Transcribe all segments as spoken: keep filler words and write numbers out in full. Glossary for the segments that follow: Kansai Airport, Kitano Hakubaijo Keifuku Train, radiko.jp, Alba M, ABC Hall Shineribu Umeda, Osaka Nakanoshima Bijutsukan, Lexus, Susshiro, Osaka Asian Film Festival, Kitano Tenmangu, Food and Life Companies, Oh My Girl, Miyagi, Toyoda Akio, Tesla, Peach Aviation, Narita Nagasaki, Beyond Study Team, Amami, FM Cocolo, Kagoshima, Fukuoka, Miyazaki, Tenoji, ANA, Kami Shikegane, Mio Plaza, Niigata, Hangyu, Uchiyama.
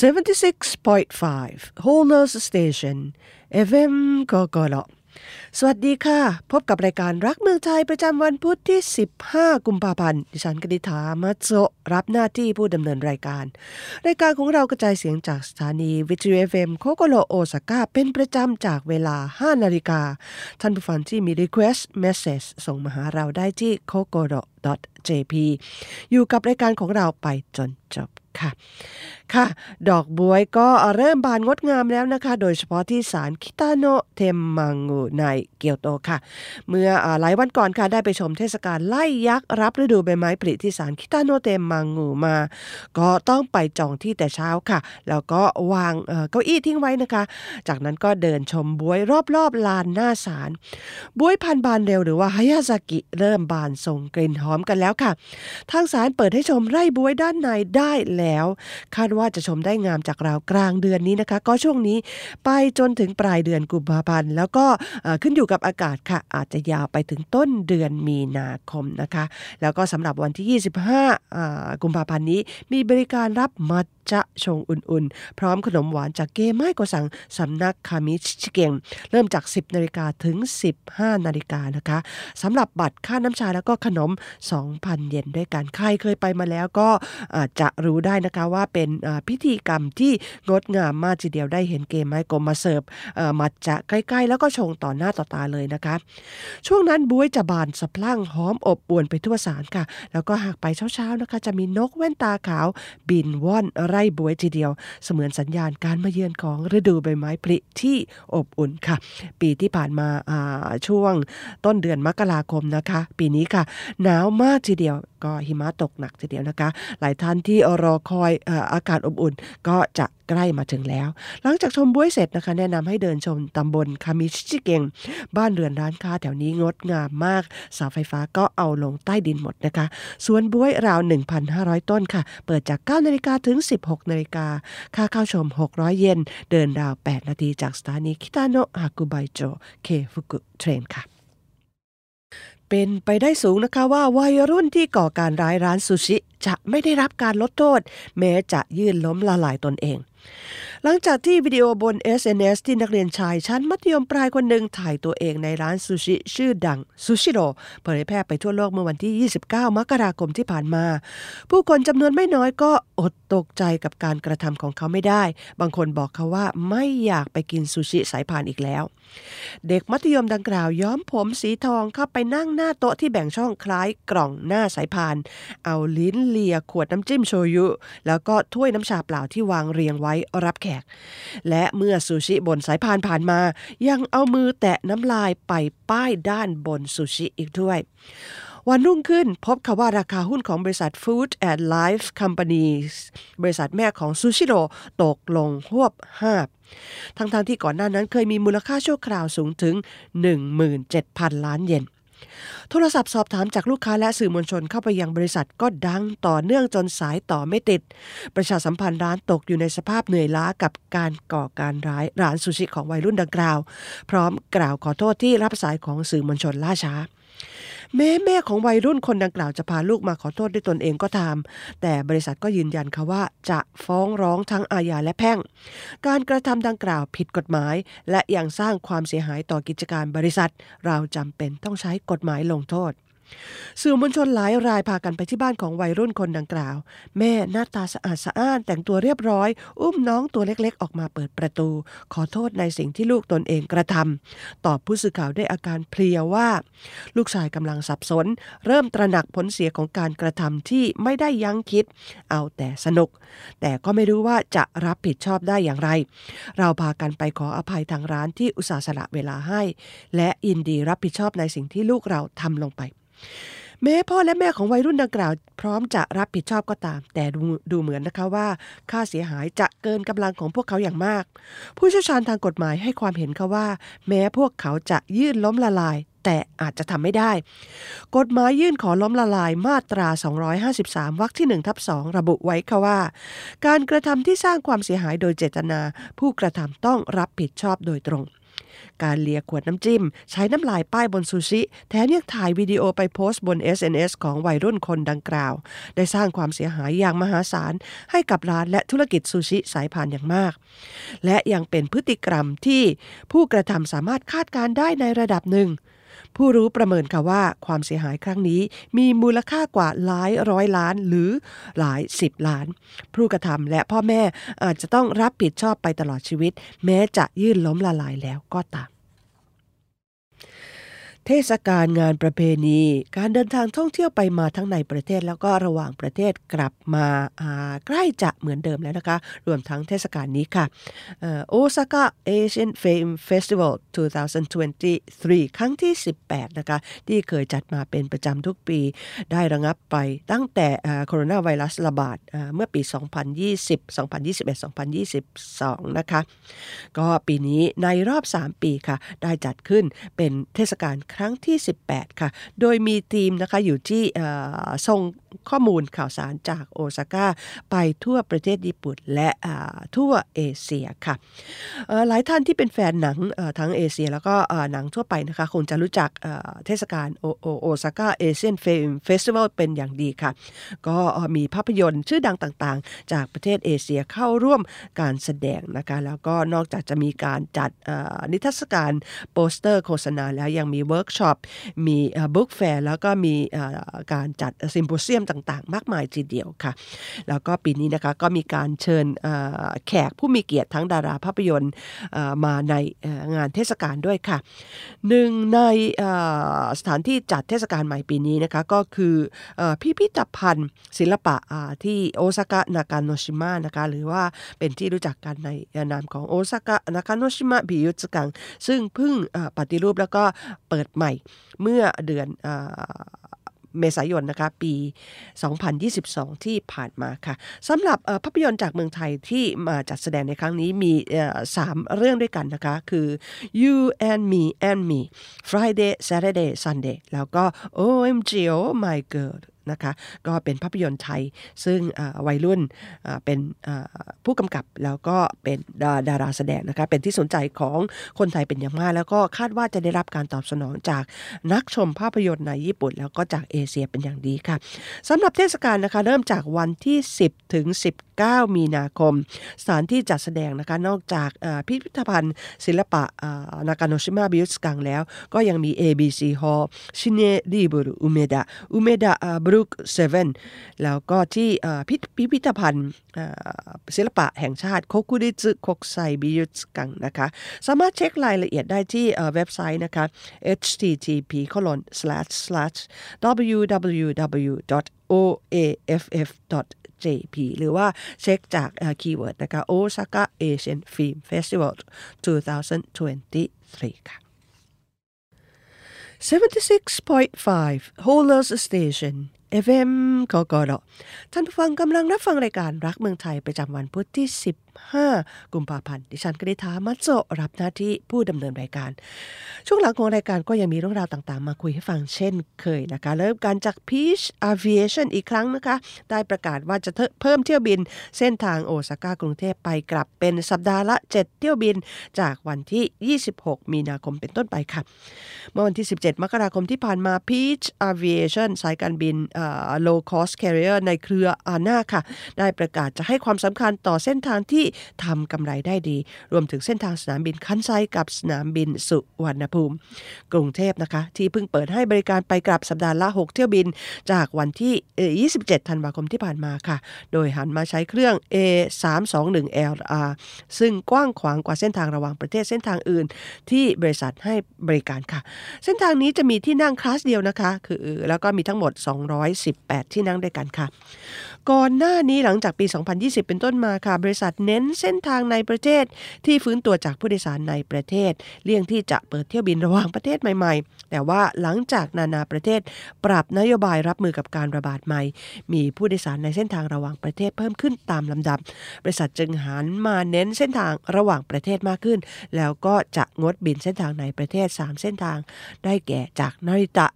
ななじゅうろくてんご Holnos Station エフ エム Cocolo สวัสดีค่ะพบกับรายการรักเมืองไทยประจำวันพุธที่สิบห้ากุมภาพันธ์ดิฉันกนิษฐามัตโซรับหน้าที่ผู้ดำเนินรายการรายการของเรากระจายเสียงจากสถานีวิทยุ เอฟ เอ็ม Cocolo Osaka เป็นประจำจากเวลา ห้า นาฬิกาท่านผู้ฟังที่มี request message ส่งมาหาเราได้ที่ kokoro.jp อยู่กับรายการของเราไปจนจบค่ะค่ะดอกบวยก็เริ่มบานงดงามแล้วนะคะโดยเฉพาะที่ศาลคิตาโนะเทมมังงุในเกียวโตค่ะเมื่อหลายวันก่อนค่ะได้ไปชมเทศกาลไล่ยักษ์รับฤดูใบไม้ผลิที่ศาลคิตาโนะเทมมังงุมาก็ต้องไปจองที่แต่เช้าค่ะแล้วก็วางเก้าอี้ทิ้งไว้นะคะจากนั้นก็เดินชมบวยรอบๆลานหน้าศาลบวยพันบานเร็วหรือว่าฮายาซากิเริ่มบานส่งกลิ่นหอมกันแล้วค่ะทางศาลเปิดให้ชมไร่บวยด้านในได้แล้วคาดว่าจะชมได้งามจากเรากลางเดือนนี้นะคะก็ช่วงนี้ไปจนถึงปลายเดือนกุมภาพันธ์แล้วก็ขึ้นอยู่กับอากาศค่ะอาจจะยาวไปถึงต้นเดือนมีนาคมนะคะแล้วก็สำหรับวันที่ยี่สิบห้ากุมภาพันธ์นี้มีบริการรับมัทฉะชงอุ่นๆพร้อมขนมหวานจากเกไม้โกซังสำนักคามิชิเกงเริ่มจาก สิบนาฬิกา นถึง สิบห้านาฬิกา นนะคะสำหรับบัตรค่าน้ำชาแล้วก็ขนม สองพัน เยนด้วยกันใครเคยไปมาแล้วก็อาจจะรู้ได้นะคะว่าเป็นพิธีกรรมที่งดงามมากทีเดียวได้เห็นเกไม้โกมาเสิร์ฟมัทฉะใกล้ๆแล้วก็ชงต่อหน้าต่อตาเลยนะคะช่วงนั้นบวยจะบานสะพรั่งหอมอบอวลไปทั่วศาลค่ะแล้วก็หากไปเช้าๆนะคะจะมีนกแว่นตาขาวบินว่อนไร่บวยทีเดียวเสมือนสัญญาณการมาเยือนของฤดูใบไม้ผลิที่อบอุ่นค่ะปีที่ผ่านมาช่วงต้นเดือนมกราคมนะคะปีนี้ค่ะหนาวมากทีเดียวก็หิมะตกหนักทีเดียวนะคะหลายท่านที่รอคอยเอ่อ อากาศอบอุ่นก็จะใกล้มาถึงแล้วหลังจากชมบวยเสร็จนะคะแนะนำให้เดินชมตำบลคามิชิเกงบ้านเรือนร้านค้าแถวนี้งดงามมากเสาไฟฟ้าก็เอาลงใต้ดินหมดนะคะสวนบวยราว หนึ่งพันห้าร้อย ต้นค่ะเปิดจาก เก้านาฬิกา นถึง สิบหกนาฬิกา นค่าเข้าชมหกร้อยเยนเดินราวแปดนาทีจากสถานีคิตาโนะฮากุไบโจเคฟุกุเทรนค่ะเป็นไปได้สูงนะคะว่าวัยรุ่นที่ก่อการร้ายร้านซูชิจะไม่ได้รับการลดโทษแม้จะยื่นล้มละลายตนเองหลังจากที่วิดีโอบน เอส เอ็น เอส ที่นักเรียนชายชั้นมัธยมปลายคนหนึ่งถ่ายตัวเองในร้านซูชิชื่อดังซูชิโร่เผยแพร่ไปทั่วโลกเมื่อวันที่ยี่สิบเก้ามกราคมที่ผ่านมาผู้คนจำนวนไม่น้อยก็อดตกใจกับการกระทำของเขาไม่ได้บางคนบอกเขาว่าไม่อยากไปกินซูชิสายพานอีกแล้วเด็กมัธยมดังกล่าวย้อมผมสีทองเข้าไปนั่งหน้าโต๊ะที่แบ่งช่องคล้ายกล่องหน้าสายพานเอาลิ้นเลียขวดน้ำจิ้มโชยุแล้วก็ถ้วยน้ำชาเปล่าที่วางเรียงไว้รับแขกและเมื่อซูชิบนสายพานผ่านมายังเอามือแตะน้ำลายไปป้ายด้านบนซูชิอีกด้วยวันรุ่งขึ้นพบข่าวว่าราคาหุ้นของบริษัท Food and Life Companies บริษัทแม่ของซูชิโร่ตกลงหวบหาบทั้งๆ ท, ที่ก่อนหน้านั้นเคยมีมูลค่าชั่วคราวสูงถึง หนึ่งหมื่นเจ็ดพัน ล้านเยนโทรศัพท์สอบถามจากลูกค้าและสื่อมวลชนเข้าไปยังบริษัทก็ดังต่อเนื่องจนสายต่อไม่ติดประชาสัมพันธ์ร้านตกอยู่ในสภาพเหนื่อยล้ากับการก่อการร้ายร้านซูชิของวัยรุ่นดังกล่าวพร้อมกล่าวขอโทษที่รับสายของสื่อมวลชนล่าช้าแม่แม่ของวัยรุ่นคนดังกล่าวจะพาลูกมาขอโทษด้วยตนเองก็ตามแต่บริษัทก็ยืนยันค่ะว่าจะฟ้องร้องทั้งอาญาและแพ่งการกระทำดังกล่าวผิดกฎหมายและยังสร้างความเสียหายต่อกิจการบริษัทเราจำเป็นต้องใช้กฎหมายลงโทษสื่อมวลชนหลายรายพากันไปที่บ้านของวัยรุ่นคนดังกล่าวแม่หน้าตาสะอาดสะอ้านแต่งตัวเรียบร้อยอุ้มน้องตัวเล็กๆออกมาเปิดประตูขอโทษในสิ่งที่ลูกตนเองกระทำตอบผู้สื่อข่าวด้วยอาการเพลียว่าลูกชายกำลังสับสนเริ่มตระหนักผลเสียของการกระทำที่ไม่ได้ยั้งคิดเอาแต่สนุกแต่ก็ไม่รู้ว่าจะรับผิดชอบได้อย่างไรเราพากันไปขออภัยทางร้านที่อุตส่าห์สละเวลาให้และยินดีรับผิดชอบในสิ่งที่ลูกเราทำลงไปแม้พ่อและแม่ของวัยรุ่นดังกล่าวพร้อมจะรับผิดชอบก็ตามแต่ดูดูเหมือนนะคะว่าค่าเสียหายจะเกินกำลังของพวกเขาอย่างมากผู้เชี่ยวชาญทางกฎหมายให้ความเห็นค่ะว่าแม้พวกเขาจะยื่นล้มละลายแต่อาจจะทำไม่ได้กฎหมายยื่นขอล้มละลายมาตราสองร้อยห้าสิบสามวรรคที่ หนึ่งทับสอง ระบุไว้ค่ะว่าการกระทำที่สร้างความเสียหายโดยเจตนาผู้กระทำต้องรับผิดชอบโดยตรง การเลียขวดน้ำจิ้มใช้น้ำลายป้ายบนซูชิแถมยังถ่ายวิดีโอไปโพสต์บน เอส เอ็น เอส ของวัยรุ่นคนดังกล่าวได้สร้างความเสียหายอย่างมหาศาลให้กับร้านและธุรกิจซูชิสายพานอย่างมากและยังเป็นพฤติกรรมที่ผู้กระทำสามารถคาดการณ์ได้ในระดับหนึ่งผู้รู้ประเมินค่ะว่าความเสียหายครั้งนี้มีมูลค่ากว่าหลายร้อยล้านหรือหลายสิบล้านผู้กระทำและพ่อแม่อาจจะต้องรับผิดชอบไปตลอดชีวิตแม้จะยื่นล้มละลายแล้วก็ตามเทศกาลงานประเพณีการเดินทางท่องเที่ยวไปมาทั้งในประเทศแล้วก็ระหว่างประเทศกลับมาใกล้จะเหมือนเดิมแล้วนะคะรวมทั้งเทศกาลนี้ค่ะ Osaka Asian Fame Festival สองพันยี่สิบสาม ครั้งที่สิบแปดนะคะที่เคยจัดมาเป็นประจำทุกปีได้ระงับไปตั้งแต่โคโรนาไวรัสระบาดเมื่อปีสองพันยี่สิบ สองพันยี่สิบเอ็ด สองพันยี่สิบสองนะคะก็ปีนี้ในรอบสามปีค่ะได้จัดขึ้นเป็นเทศกาลครั้งที่สิบแปดค่ะโดยมีทีมนะคะอยู่ที่ส่งข้อมูลข่าวสารจากโอซาก้าไปทั่วประเทศญี่ปุ่นและทั่วเอเชียค่ะหลายท่านที่เป็นแฟนหนังทั้งเอเชียแล้วก็หนังทั่วไปนะคะคงจะรู้จักเทศกาลโอซาก้าเอเชียนเฟสติวัลเป็นอย่างดีค่ะก็มีภาพยนตร์ชื่อดังต่างๆจากประเทศเอเชียเข้าร่วมการแสดงนะคะแล้วก็นอกจากจะมีการจัดนิทรรศการโปสเตอร์โฆษณาแล้วยังมีเวิร์กช็อปมีบุ๊กแฟร์แล้วก็มีการจัดซิมโพเซียมต่างๆมากมายทีเดียวค่ะแล้วก็ปีนี้นะคะก็มีการเชิญแขกผู้มีเกียรติทั้งดาราภาพยนตร์มาในงานเทศกาลด้วยค่ะหนึ่งในสถานที่จัดเทศกาลใหม่ปีนี้นะคะก็คือพิพิธภัณฑ์ศิลปะที่โอซากะนากาโนชิมะนะคะหรือว่าเป็นที่รู้จักกันในนามของโอซากะนากาโนชิมะบิยุตสึกังซึ่งเพิ่งปฏิรูปแล้วก็เปิดใหม่เมื่อเดือนเมษายนนะคะปีสองพันยี่สิบสองที่ผ่านมาค่ะสำหรับภาพยนตร์จากเมืองไทยที่มาจัดแสดงในครั้งนี้มีสามเรื่องด้วยกันนะคะคือ You and Me and Me Friday Saturday Sunday แล้วก็ โอ เอ็ม จี Oh My Girlนะคะก็เป็นภาพยนตร์ไทยซึ่งวัยรุ่นเป็นผู้กำกับแล้วก็เป็นดาราแสดงนะคะเป็นที่สนใจของคนไทยเป็นอย่างมากแล้วก็คาดว่าจะได้รับการตอบสนองจากนักชมภาพยนตร์ในญี่ปุ่นแล้วก็จากเอเชียเป็นอย่างดีค่ะสำหรับเทศกาลนะคะเริ่มจากวันที่สิบถึงสิบเก้ามีนาคมสถานที่จัดแสดงนะคะนอกจากพิพิธภัณฑ์ศิลปะนากาโนชิมะบิยุตสึกังแล้วก็ยังมี เอ บี ซี Hall ชิเนะริบุรุอุเมดะอุเมดะเจ็ดแล้วก็ที่พิพิธภัณฑ์ศิลปะแห่งชาติโคคุริจุโคกไซบิยุตสึกังนะคะสามารถเช็ครายละเอียดได้ที่เว็บไซต์นะคะ เอช ที ที พี โคลอนสแลชสแลช ดับเบิลยู ดับเบิลยู ดับเบิลยู ดอท โอ เอ เอฟ เอฟ ดอท เจ พี หรือว่าเช็คจากคีย์เวิร์ดนะคะ Osaka Asian Film Festival สองพันยี่สิบสาม ค่ะเจ็ดสิบหกจุดห้า Holnos Station เอฟ เอ็ม Cocolo ท่านผู้ฟังกำลังรับฟังรายการรักเมืองไทยประจำวันพุธที่สิบห้ากุมภาพันธ์ดิฉันกฤษามัตโซรับหน้าที่ผู้ดำเนินรายการช่วงหลังของรายการก็ยังมีเรื่องราวต่างๆมาคุยให้ฟังเช่นเคยนะคะเริ่มการจาก Peach Aviation อีกครั้งนะคะได้ประกาศว่าจะเพิ่มเที่ยวบินเส้นทางโอซาก้ากรุงเทพไปกลับเป็นสัปดาห์ละเจ็ดเที่ยวบินจากวันที่ยี่สิบหกมีนาคมเป็นต้นไปค่ะเมื่อวันที่สิบเจ็ดมกราคมที่ผ่านมา Peach Aviation สายการบิน Low Cost Carrier ในเครือ อา เอ็น เอ ค่ะได้ประกาศจะให้ความสำคัญต่อเส้นทางที่ทำกำไรได้ดีรวมถึงเส้นทางสนามบินคันไซกับสนามบินสุวรรณภูมิกรุงเทพนะคะที่เพิ่งเปิดให้บริการไปกลับสัปดาห์ละหกเที่ยวบินจากวันที่ยี่สิบเจ็ดธันวาคมที่ผ่านมาค่ะโดยหันมาใช้เครื่อง เอ สามสองหนึ่ง แอล อาร์ ซึ่งกว้างขวางกว่าเส้นทางระหว่างประเทศเส้นทางอื่นที่บริษัทให้บริการค่ะเส้นทางนี้จะมีที่นั่งคลาสเดียวนะคะคือแล้วก็มีทั้งหมดสองร้อยสิบแปดที่นั่งด้วยกันค่ะก่อนหน้านี้หลังจากปีสองพันยี่สิบเป็นต้นมาค่ะบริษัทเน้นเส้นทางในประเทศที่ฟื้นตัวจากผู้โดยสารในประเทศเลี่ยงที่จะเปิดเที่ยวบินระหว่างประเทศใหม่ๆแต่ว่าหลังจากนานาประเทศปรับนโยบายรับมือกับการระบาดใหม่มีผู้โดยสารในเส้นทางระหว่างประเทศเพิ่มขึ้นตามลำดับบริษัทจึงหันมาเน้นเส้นทางระหว่างประเทศมากขึ้นแล้วก็จะงดบินเส้นทางในประเทศสามเส้นทางได้แก่จากนาริตะ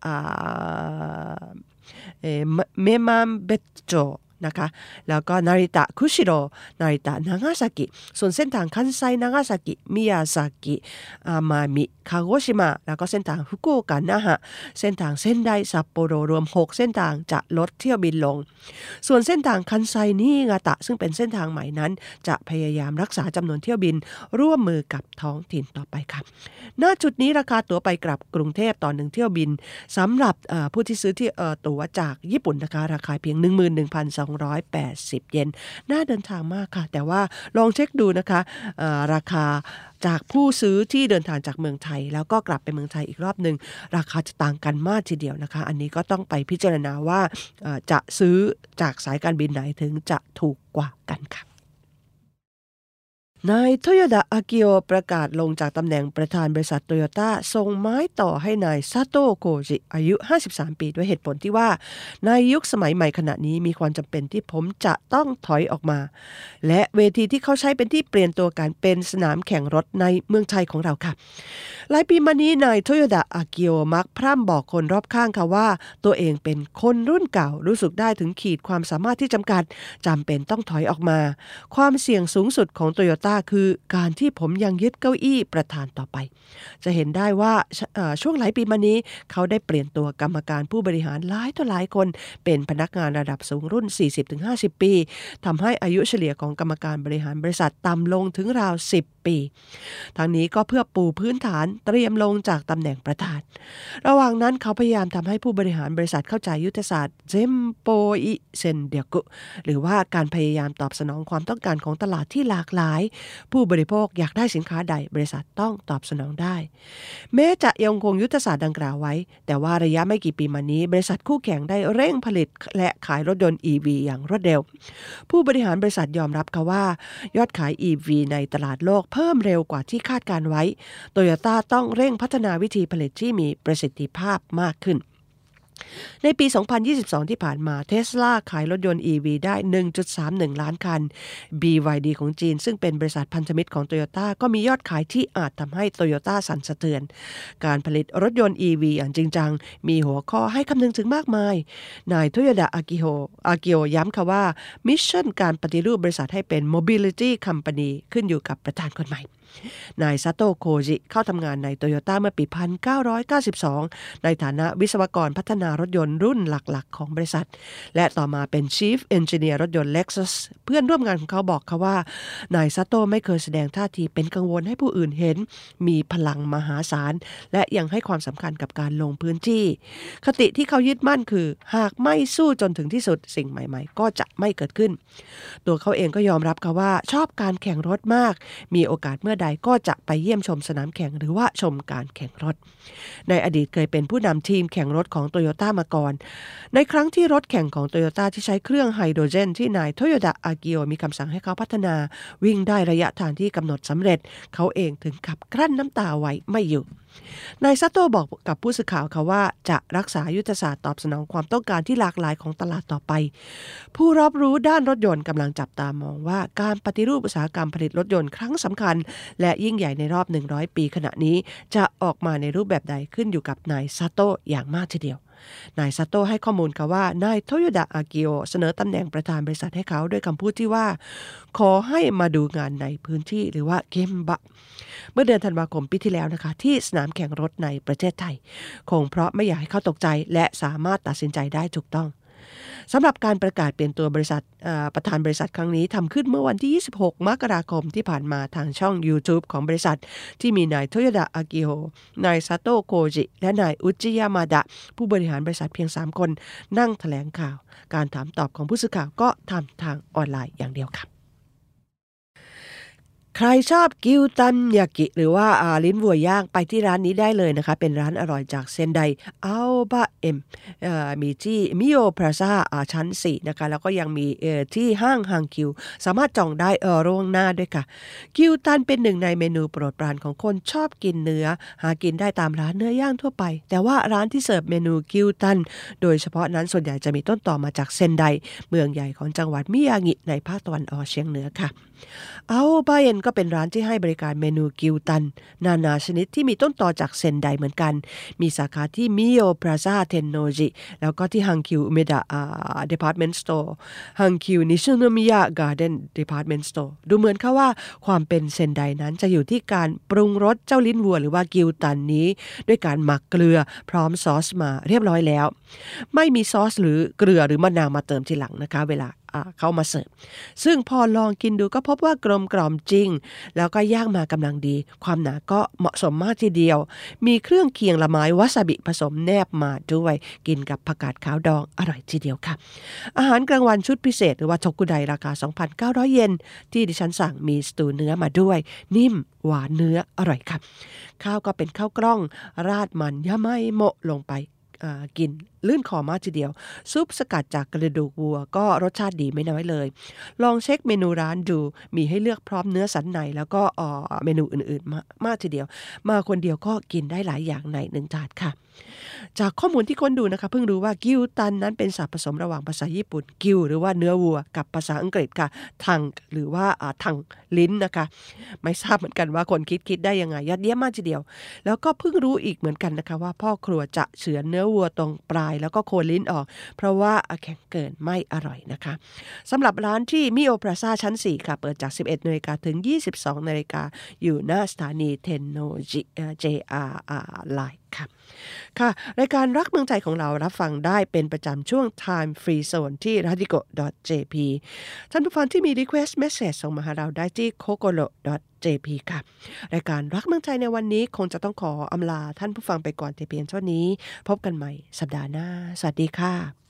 เมมัมเบโจ นะคะแล้วก็นาริตะคุชิโร่นาริตะนางาซากิส่วนเส้นทางคันไซนางาซากิมิยาซากิอามามิคาโกชิมะแล้วก็เส้นทางฟุกุโอกะนะฮะเส้นทางเซ็นไดซัปโปโรรวมหกเส้นทางจะลดเที่ยวบินลงส่วนเส้นทางคันไซนี่งาตะซึ่งเป็นเส้นทางใหม่นั้นจะพยายามรักษาจำนวนเที่ยวบินร่วมมือกับท้องถิ่นต่อไปครับณจุดนี้ราคาตั๋วไปกลับกรุงเทพต่อหนึ่งเที่ยวบินสำหรับผู้ที่ซื้อที่ตั๋วจากญี่ปุ่นนะคะราคาเพียง หนึ่งหมื่นหนึ่งพันสองร้อยแปดสิบ เยนน่าเดินทางมากค่ะแต่ว่าลองเช็คดูนะคะราคาจากผู้ซื้อที่เดินทางจากเมืองไทยแล้วก็กลับไปเมืองไทยอีกรอบหนึ่งราคาจะต่างกันมากทีเดียวนะคะอันนี้ก็ต้องไปพิจารณาว่าจะซื้อจากสายการบินไหนถึงจะถูกกว่ากันค่ะนายโตโยดะอากิโอประกาศลงจากตำแหน่งประธานบริษัทโตโยต้าส่งไม้ต่อให้นายซาโตะโคจิอายุห้าสิบสามปีด้วยเหตุผลที่ว่าในยุคสมัยใหม่ขณะนี้มีความจำเป็นที่ผมจะต้องถอยออกมาและเวทีที่เขาใช้เป็นที่เปลี่ยนตัวการเป็นสนามแข่งรถในเมืองไทยของเราค่ะหลายปีมานี้นายโตโยดะอากิโอมักพร่ำบอกคนรอบข้างค่ะว่าตัวเองเป็นคนรุ่นเก่ารู้สึกได้ถึงขีดความสามารถที่จำกัดจำเป็นต้องถอยออกมาความเสี่ยงสูงสุดของโตโยต้าคือการที่ผมยังยึดเก้าอี้ประธานต่อไปจะเห็นได้ว่าช่วงหลายปีมานี้เขาได้เปลี่ยนตัวกรรมการผู้บริหารหลายต่อหลายคนเป็นพนักงานระดับสูงรุ่น สี่สิบถึงห้าสิบ ปีทำให้อายุเฉลี่ยของกรรมการบริหารบริษัทต่ำลงถึงราวสิบปีทั้งนี้ก็เพื่อปูพื้นฐานเตรียมลงจากตำแหน่งประธานระหว่างนั้นเขาพยายามทำให้ผู้บริหารบริษัทเข้าใจยุทธศาสตร์เจมโปอิเซนเดียกุหรือว่าการพยายามตอบสนองความต้องการของตลาดที่หลากหลายผู้บริโภคอยากได้สินค้าใดบริษัทต้องตอบสนองได้แม้จะยังคงยุทธศาสตร์ดังกล่าวไว้แต่ว่าระยะไม่กี่ปีมานี้บริษัทคู่แข่งได้เร่งผลิตและขายรถยนต์ อี วี อย่างรวดเร็วผู้บริหารบริษัทยอมรับค่ะว่ายอดขาย อี วี ในตลาดโลกเพิ่มเร็วกว่าที่คาดการไว้โตโยต้าต้องเร่งพัฒนาวิธีผลิตที่มีประสิทธิภาพมากขึ้นในปีสองพันยี่สิบสองที่ผ่านมา Tesla ขายรถยนต์ อี วี ได้ หนึ่งจุดสามหนึ่ง ล้านคัน บี วาย ดี ของจีนซึ่งเป็นบริษัทพันธมิตรของ Toyota ก็มียอดขายที่อาจทำให้ Toyota สั่นสะเทือนการผลิตรถยนต์ อี วี อย่างจริงจังมีหัวข้อให้คำนึงถึงมากมายนาย Toyoda Akio Akio ย้ำค่ะว่ามิชชั่นการปฏิรูปบริษัทให้เป็น Mobility Company ขึ้นอยู่กับประธานคนใหม่นายซาโตะโคจิเข้าทำงานใน Toyota เมื่อปี หนึ่งพันเก้าร้อยเก้าสิบสองในฐานะวิศวกรพัฒนารถยนต์รุ่นหลักๆของบริษัทและต่อมาเป็น Chief Engineer รถยนต์ Lexus เพื่อนร่วมงานของเขาบอกเขาว่านายซาโตะไม่เคยแสดงท่าทีเป็นกังวลให้ผู้อื่นเห็นมีพลังมหาศาลและยังให้ความสำคัญกับการลงพื้นที่คติที่เขายึดมั่นคือหากไม่สู้จนถึงที่สุดสิ่งใหม่ๆก็จะไม่เกิดขึ้นตัวเขาเองก็ยอมรับค่ะว่าชอบการแข่งรถมากมีโอกาสเมื่อใดก็จะไปเยี่ยมชมสนามแข่งหรือว่าชมการแข่งรถในอดีตเคยเป็นผู้นำทีมแข่งรถของโตโยต้ามาก่อนในครั้งที่รถแข่งของโตโยต้าที่ใช้เครื่องไฮโดรเจนที่นายโตโยดะอากิโอมีคำสั่งให้เขาพัฒนาวิ่งได้ระยะทางที่กำหนดสำเร็จเขาเองถึงกับกลั้นน้ำตาไว้ไม่อยู่นายซาโตะบอกกับผู้สื่อข่าวค่ะว่าจะรักษายุทธศาสตร์ตอบสนองความต้องการที่หลากหลายของตลาดต่อไปผู้รอบรู้ด้านรถยนต์กำลังจับตามองว่าการปฏิรูปอุตสาหกรรมผลิตรถยนต์ครั้งสำคัญและยิ่งใหญ่ในรอบหนึ่งร้อยปีขณะนี้จะออกมาในรูปแบบใดขึ้นอยู่กับนายซาโตะอย่างมากทีเดียวนายซาโตะให้ข้อมูลค่ะว่านายโตโยดะอากิโอเสนอตำแหน่งประธานบริษัทให้เขาด้วยคำพูดที่ว่าขอให้มาดูงานในพื้นที่หรือว่าเกมบะเมื่อเดือนธันวาคมปีที่แล้วนะคะที่สนามแข่งรถในประเทศไทยคงเพราะไม่อยากให้เขาตกใจและสามารถตัดสินใจได้ถูกต้องสำหรับการประกาศเปลี่ยนตัวบริษัทประธานบริษัทครั้งนี้ทำขึ้นเมื่อวันที่ยี่สิบหกมกราคมที่ผ่านมาทางช่อง YouTube ของบริษัทที่มีนายโตโยดะอากิโฮนายซาโตะโคจิและนายอุจิยามาดะผู้บริหารบริษัทเพียงสามคนนั่งแถลงข่าวการถามตอบของผู้สื่อข่าวก็ทำทางออนไลน์อย่างเดียวค่ะใครชอบกิวตันยากิหรือว่าลิ้นวัวย่างไปที่ร้านนี้ได้เลยนะคะเป็นร้านอร่อยจากเซนไดอัลบะเอ็มมีที่มิโอพลาซ่าชั้นสี่นะคะแล้วก็ยังมีที่ห้างฮังคิวสามารถจองได้ล่วงหน้าด้วยค่ะกิวตันเป็นหนึ่งในเมนูโปรดปรานของคนชอบกินเนื้อหากินได้ตามร้านเนื้อย่างทั่วไปแต่ว่าร้านที่เสิร์ฟเมนูกิวตันโดยเฉพาะนั้นส่วนใหญ่จะมีต้นต่อมาจากเซนไดเมืองใหญ่ของจังหวัดมิยางิในภาคตะวันออกเฉียงเหนือค่ะอัลบะเอ็ม ก็เป็นร้านที่ให้บริการเมนูกิวตันนานาชนิดที่มีต้นต่อจากเซนไดเหมือนกันมีสาขาที่มิโยพลาซ่าเทนโนจิแล้วก็ที่ฮังคิวเมดะเดพาร์ตเมนต์สโตร์ฮังคิวนิชิโนมิยะการ์เด้นเดพาร์ตเมนต์สโตร์ดูเหมือนค่ะว่าความเป็นเซนไดนั้นจะอยู่ที่การปรุงรสเจ้าลิ้นวัวหรือว่ากิวตันนี้ด้วยการหมักเกลือพร้อมซอสมาเรียบร้อยแล้วไม่มีซอสหรือเกลือหรือมะนาวมาเติมทีหลังนะคะเวลาเข้ามาเสิร์ฟซึ่งพอลองกินดูก็พบว่ากลมกล่อมจริงแล้วก็ย่างมากำลังดีความหนาก็เหมาะสมมากทีเดียวมีเครื่องเคียงละไม้วาซาบิผสมแนบมาด้วยกินกับผักกาดขาวดองอร่อยทีเดียวค่ะอาหารกลางวันชุดพิเศษหรือว่าโชกุไดราคา สองพันเก้าร้อย เยนที่ดิฉันสั่งมีสตูเนื้อมาด้วยนิ่มหวานเนื้ออร่อยค่ะข้าวก็เป็นข้าวกล้องราดมันยะไมโมะลงไปกินลื่นคอมากทีเดียวซุปสกัดจากกระดูกวัวก็รสชาติดีไม่น้อยเลยลองเช็คเมนูร้านดูมีให้เลือกพร้อมเนื้อสันในแล้วก็เมนูอื่นๆมากทีเดียวมาคนเดียวก็กินได้หลายอย่างในหนึ่งจานค่ะจากข้อมูลที่ค้นดูนะคะเพิ่งรู้ว่ากิวตันนั้นเป็นศัพท์ผสมระหว่างภาษาญี่ปุ่นกิวหรือว่าเนื้อวัวกับภาษาอังกฤษค่ะทังหรือว่าทังลิ้นนะคะไม่ทราบเหมือนกันว่าคนคิดคิดได้ยังไงยอดเยี่ยมมากทีเดียวแล้วก็เพิ่งรู้อีกเหมือนกันนะคะว่าพ่อครัวจะเฉือนเนื้อวัวตรงปลายแล้วก็โคนลิ้นออกเพราะว่าแข็งเกินไม่อร่อยนะคะสำหรับร้านที่มิโอพลาซ่าชั้นสี่ค่ะเปิดจาก สิบเอ็ดนาฬิกา ถึง ยี่สิบสองนาฬิกา อยู่หน้าสถานีเทนโนจิ เจ อาร์ ไลน์ค่ะค่ะรายการรักเมืองไทยของเรารับฟังได้เป็นประจำช่วง Time Free Zone ที่ radiko.jp ท่านผู้ฟังที่มี Request Message ส่งมาหาเราได้ที่ kokoro.jp ค่ะรายการรักเมืองไทยในวันนี้คงจะต้องขออำลาท่านผู้ฟังไปก่อนแต่เพียงเท่านี้พบกันใหม่สัปดาห์หน้าสวัสดีค่ะ